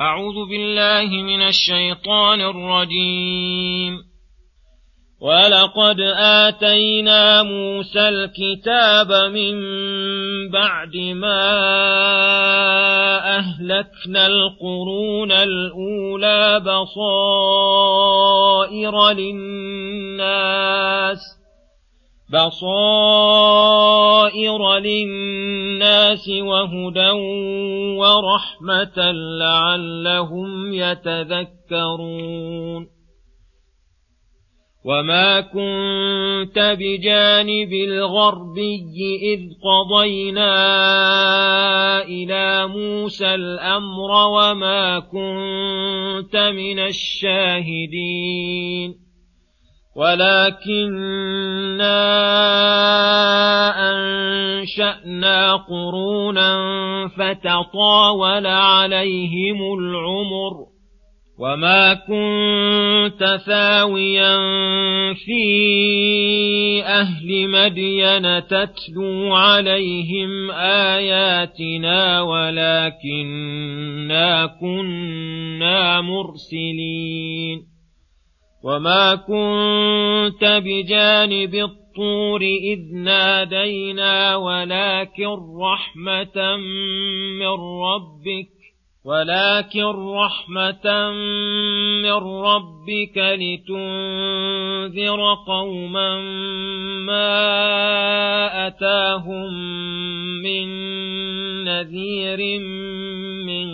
أعوذ بالله من الشيطان الرجيم. ولقد آتينا موسى الكتاب من بعد ما أهلكنا القرون الأولى بصائر للناس وهدى ورحمة لعلهم يتذكرون. وما كنت بجانب الغربي إذ قضينا إلى موسى الأمر وما كنت من الشاهدين، ولكننا أنشأنا قرونا فتطاول عليهم العمر وما كنت ثاويا في أهل مدين تتلو عليهم آياتنا ولكننا كنا مرسلين. وما كنت بجانب الطور إذ نادينا ولكن رحمة من ربك لتنذر قوما ما أتاهم من نذير من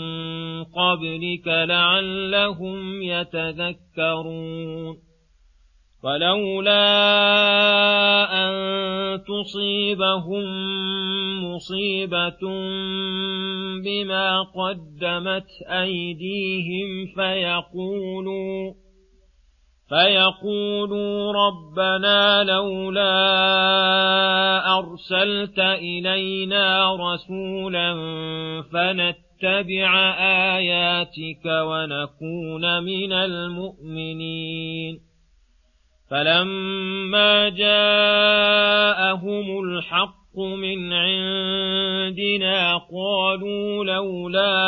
قبلك لعلهم يتذكرون. ولولا أن تصيبهم مصيبة بما قدمت أيديهم فيقولوا ربنا لولا أرسلت إلينا رسولا فنتبع آياتك ونكون من المؤمنين. فلما جاءهم الحق من عندنا قالوا لولا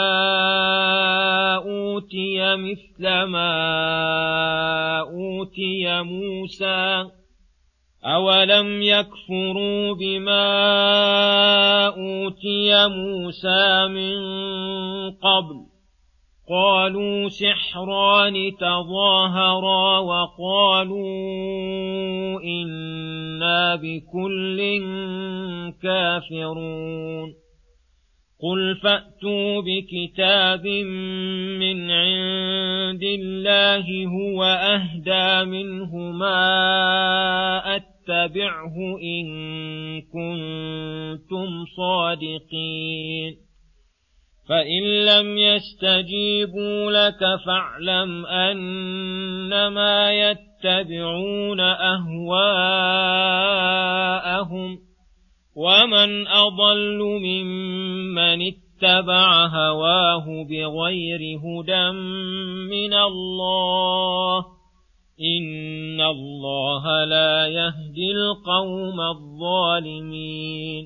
أوتي مثل ما أوتي موسى أولم يكفروا بما أوتي موسى من قبل، قالوا سحران تظاهرا وقالوا إنا بكل كافرون. قل فأتوا بكتاب من عند الله هو أهدى منهما أتبعه إن كنتم صادقين. فإن لم يستجيبوا لك فاعلم أنما يتبعون أهواءهم، ومن أضل ممن اتبع هواه بغير هدى من الله، إن الله لا يهدي القوم الظالمين.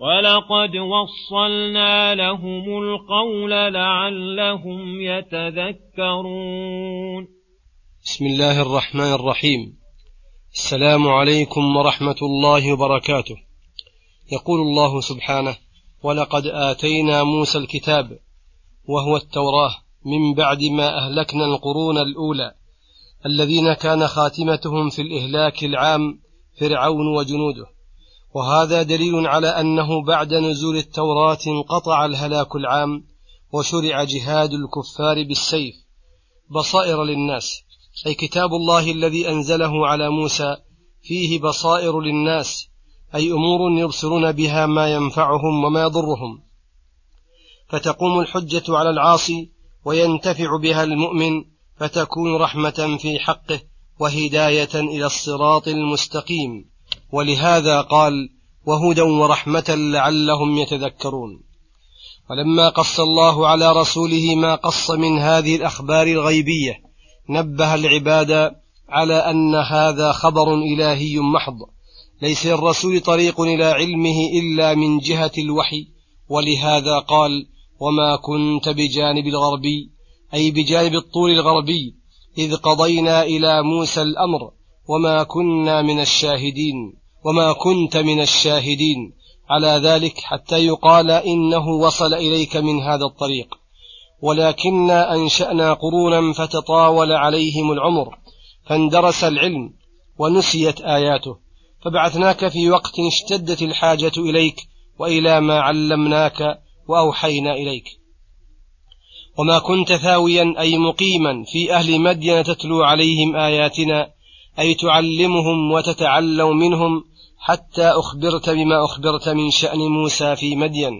ولقد وصلنا لهم القول لعلهم يتذكرون. بسم الله الرحمن الرحيم. السلام عليكم ورحمة الله وبركاته. يقول الله سبحانه: ولقد آتينا موسى الكتاب وهو التوراة من بعد ما أهلكنا القرون الأولى الذين كان خاتمتهم في الإهلاك العام فرعون وجنوده. وهذا دليل على أنه بعد نزول التوراة انقطع الهلاك العام وشرع جهاد الكفار بالسيف. بصائر للناس أي كتاب الله الذي أنزله على موسى فيه بصائر للناس، أي أمور يبصرون بها ما ينفعهم وما يضرهم، فتقوم الحجة على العاصي وينتفع بها المؤمن، فتكون رحمة في حقه وهداية إلى الصراط المستقيم. ولهذا قال: وهدى ورحمة لعلهم يتذكرون. ولما قص الله على رسوله ما قص من هذه الأخبار الغيبية نبه العباد على أن هذا خبر إلهي محض، ليس الرسول طريق إلى علمه إلا من جهة الوحي. ولهذا قال: وما كنت بجانب الغربي أي بجانب الطول الغربي إذ قضينا إلى موسى الأمر وما كنت من الشاهدين على ذلك حتى يقال إنه وصل إليك من هذا الطريق، ولكننا أنشأنا قرونا فتطاول عليهم العمر فاندرس العلم ونسيت آياته، فبعثناك في وقت اشتدت الحاجة إليك وإلى ما علمناك وأوحينا إليك. وما كنت ثاويا أي مقيما في أهل مدين تتلو عليهم آياتنا أي تعلمهم وتتعلم منهم حتى أخبرت بما أخبرت من شأن موسى في مدين،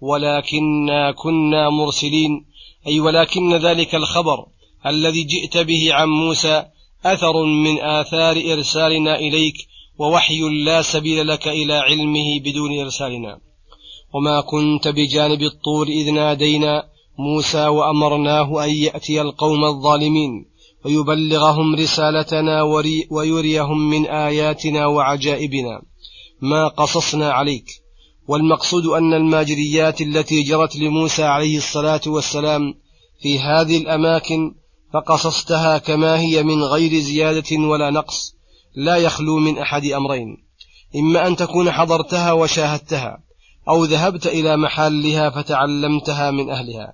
ولكننا كنا مرسلين أي ولكن ذلك الخبر الذي جئت به عن موسى أثر من آثار إرسالنا إليك ووحي لا سبيل لك إلى علمه بدون إرسالنا. وما كنت بجانب الطور إذ نادينا موسى وأمرناه أن يأتي القوم الظالمين ويبلغهم رسالتنا ويريهم من آياتنا وعجائبنا ما قصصنا عليك. والمقصود أن الماجريات التي جرت لموسى عليه الصلاة والسلام في هذه الأماكن فقصصتها كما هي من غير زيادة ولا نقص لا يخلو من أحد أمرين، إما أن تكون حضرتها وشاهدتها أو ذهبت إلى محلها فتعلمتها من أهلها،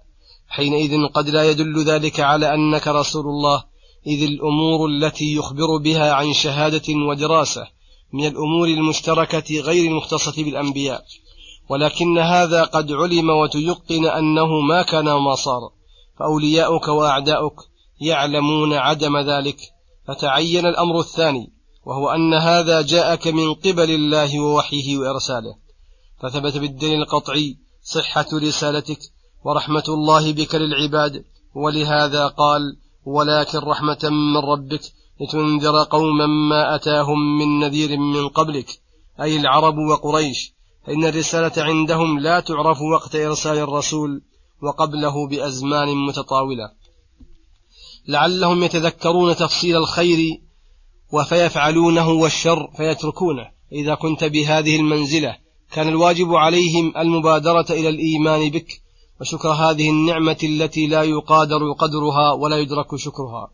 حينئذ قد لا يدل ذلك على أنك رسول الله، إذ الأمور التي يخبر بها عن شهادة ودراسة من الأمور المشتركة غير المختصة بالأنبياء، ولكن هذا قد علم وتيقن أنه ما كان وما صار، فأولياؤك وأعداؤك يعلمون عدم ذلك، فتعين الأمر الثاني وهو أن هذا جاءك من قبل الله ووحيه وإرساله، فثبت بالدليل القطعي صحة رسالتك ورحمة الله بك للعباد، ولهذا قال ولكن رحمة من ربك لتنذر قوما ما أتاهم من نذير من قبلك أي العرب وقريش، فإن الرسالة عندهم لا تعرف وقت إرسال الرسول وقبله بأزمان متطاولة لعلهم يتذكرون تفصيل الخير فيفعلونه والشر فيتركونه. إذا كنت بهذه المنزلة كان الواجب عليهم المبادرة إلى الإيمان بك وشكر هذه النعمة التي لا يقادر قدرها ولا يدرك شكرها.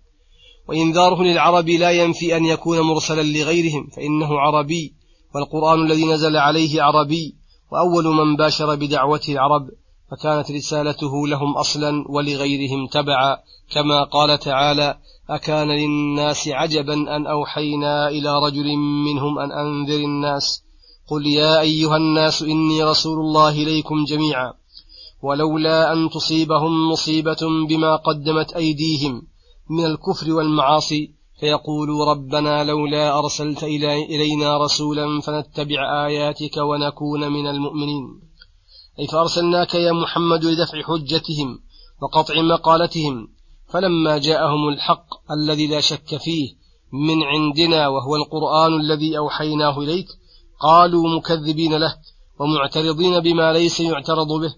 وإنذاره للعرب لا ينفي أن يكون مرسلا لغيرهم فإنه عربي، والقرآن الذي نزل عليه عربي، وأول من باشر بدعوته العرب، فكانت رسالته لهم أصلا ولغيرهم تبعا، كما قال تعالى أكان للناس عجبا أن أوحينا إلى رجل منهم أن أنذر الناس قل يا أيها الناس إني رسول الله إليكم جميعا، ولولا أن تصيبهم مصيبة بما قدمت أيديهم من الكفر والمعاصي فيقولوا ربنا لولا أرسلت إلينا رسولا فنتبع آياتك ونكون من المؤمنين، أي فأرسلناك يا محمد لدفع حجتهم وقطع مقالتهم، فلما جاءهم الحق الذي لا شك فيه من عندنا وهو القرآن الذي أوحيناه إليك قالوا مكذبين له ومعترضين بما ليس يعترض به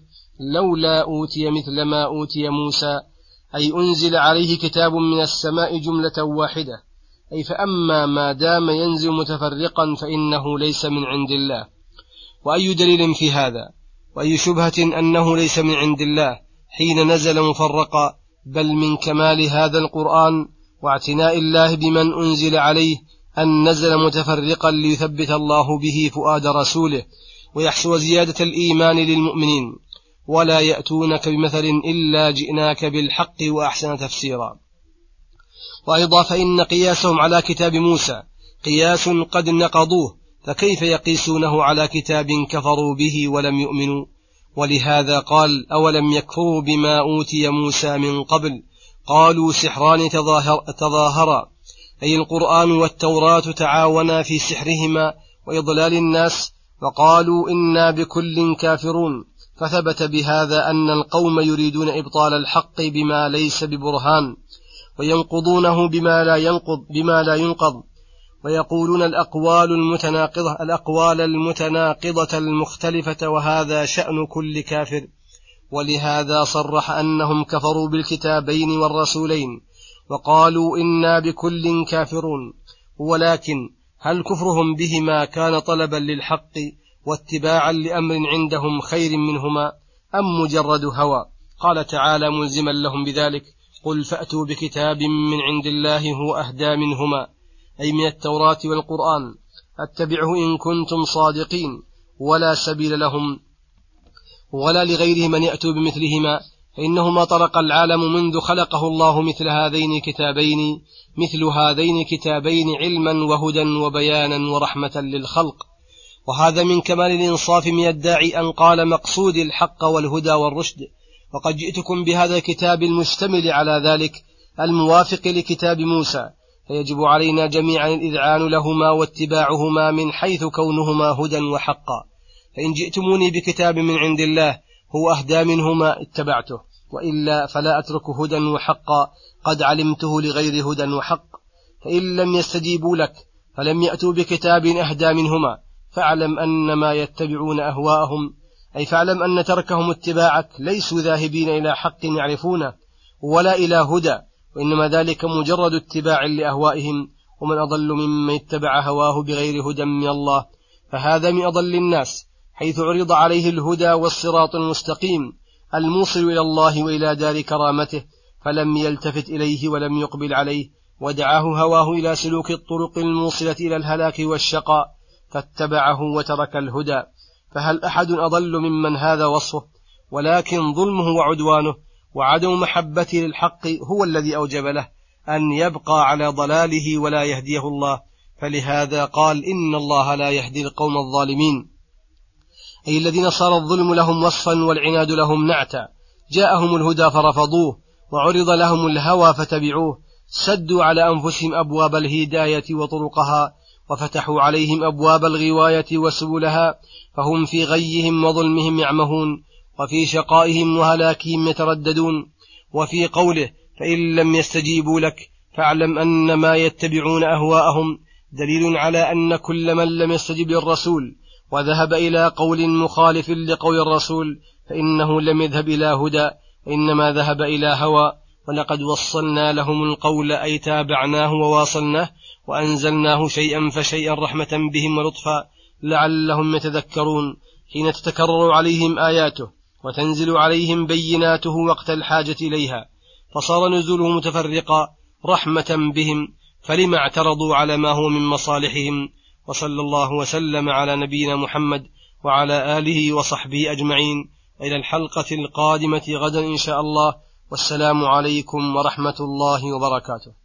لولا أوتي مثل ما أوتي موسى أي أنزل عليه كتاب من السماء جملة واحدة، أي فأما ما دام ينزل متفرقا فإنه ليس من عند الله. وأي دليل في هذا وأي شبهة أنه ليس من عند الله حين نزل مفرقا، بل من كمال هذا القرآن واعتناء الله بمن أنزل عليه أن نزل متفرقا ليثبت الله به فؤاد رسوله ويحسو زيادة الإيمان للمؤمنين، ولا يأتونك بمثل إلا جئناك بالحق وأحسن تفسيرا. وأيضا فإن قياسهم على كتاب موسى قياس قد نقضوه، فكيف يقيسونه على كتاب كفروا به ولم يؤمنوا؟ ولهذا قال أولم يكفروا بما أوتي موسى من قبل قالوا سحران تظاهرا، أي القرآن والتوراة تعاونا في سحرهما وإضلال الناس وقالوا إنا بكل كافرون، فثبت بهذا أن القوم يريدون إبطال الحق بما ليس ببرهان وينقضونه بما لا ينقض ويقولون الأقوال المتناقضة المختلفة، وهذا شأن كل كافر. ولهذا صرح أنهم كفروا بالكتابين والرسولين وقالوا إنا بكل كافرون، ولكن هل كفرهم بهما كان طلبا للحق واتباعا لأمر عندهم خير منهما أم مجرد هوى؟ قال تعالى ملزما لهم بذلك: قل فأتوا بكتاب من عند الله هو أهدى منهما، أي من التوراة والقرآن، اتبعه إن كنتم صادقين. ولا سبيل لهم ولا لغيره من يأتوا بمثلهما، فإنهما طرق العالم منذ خلقه الله مثل هذين الكتابين علما وهدى وبيانا ورحمة للخلق. وهذا من كمال الإنصاف من الداعي أن قال مقصود الحق والهدى والرشد: وقد جئتكم بهذا الكتاب المشتمل على ذلك الموافق لكتاب موسى، فيجب علينا جميعا الإذعان لهما واتباعهما من حيث كونهما هدى وحقا. فإن جئتموني بكتاب من عند الله هو أهدى منهما اتبعته، وإلا فلا أترك هدى وحقا قد علمته لغير هدى وحق. فإن لم يستجيبوا لك فلم يأتوا بكتاب أهدى منهما، فاعلم أنما يتبعون أهواءهم، أي فاعلم أن تركهم اتباعك ليسوا ذاهبين إلى حق يعرفونه ولا إلى هدى، وإنما ذلك مجرد اتباع لأهوائهم. ومن أضل ممن اتبع هواه بغير هدى من الله، فهذا من أضل الناس، حيث عرض عليه الهدى والصراط المستقيم الموصل إلى الله وإلى دار كرامته، فلم يلتفت إليه ولم يقبل عليه، ودعاه هواه إلى سلوك الطرق الموصلة إلى الهلاك والشقاء، فاتبعه وترك الهدى. فهل أحد أضل ممن هذا وصفه؟ ولكن ظلمه وعدوانه وعدم محبته للحق هو الذي أوجب له أن يبقى على ضلاله ولا يهديه الله. فلهذا قال: إن الله لا يهدي القوم الظالمين، أي الذين صار الظلم لهم وصفا والعناد لهم نعتا. جاءهم الهدى فرفضوه، وعرض لهم الهوى فتبعوه، سدوا على أنفسهم أبواب الهداية وطرقها، وفتحوا عليهم أبواب الغواية وسبلها، فهم في غيهم وظلمهم يعمهون، وفي شقائهم وهلاكهم يترددون. وفي قوله: فإن لم يستجيبوا لك فاعلم أنما يتبعون أهواءهم، دليل على أن كل من لم يستجب للرسول وذهب إلى قول مخالف لقول الرسول فإنه لم يذهب إلى هدى، إنما ذهب إلى هوى. ولقد وصلنا لهم القول، أي تابعناه وواصلناه وأنزلناه شيئا فشيئا رحمة بهم ولطفا لعلهم يتذكرون، حين تتكرر عليهم آياته وتنزل عليهم بيناته وقت الحاجة إليها، فصار نزوله متفرقا رحمة بهم، فلما اعترضوا على ما هو من مصالحهم. وصلى الله وسلم على نبينا محمد وعلى آله وصحبه أجمعين. إلى الحلقة القادمة غدا إن شاء الله، والسلام عليكم ورحمة الله وبركاته.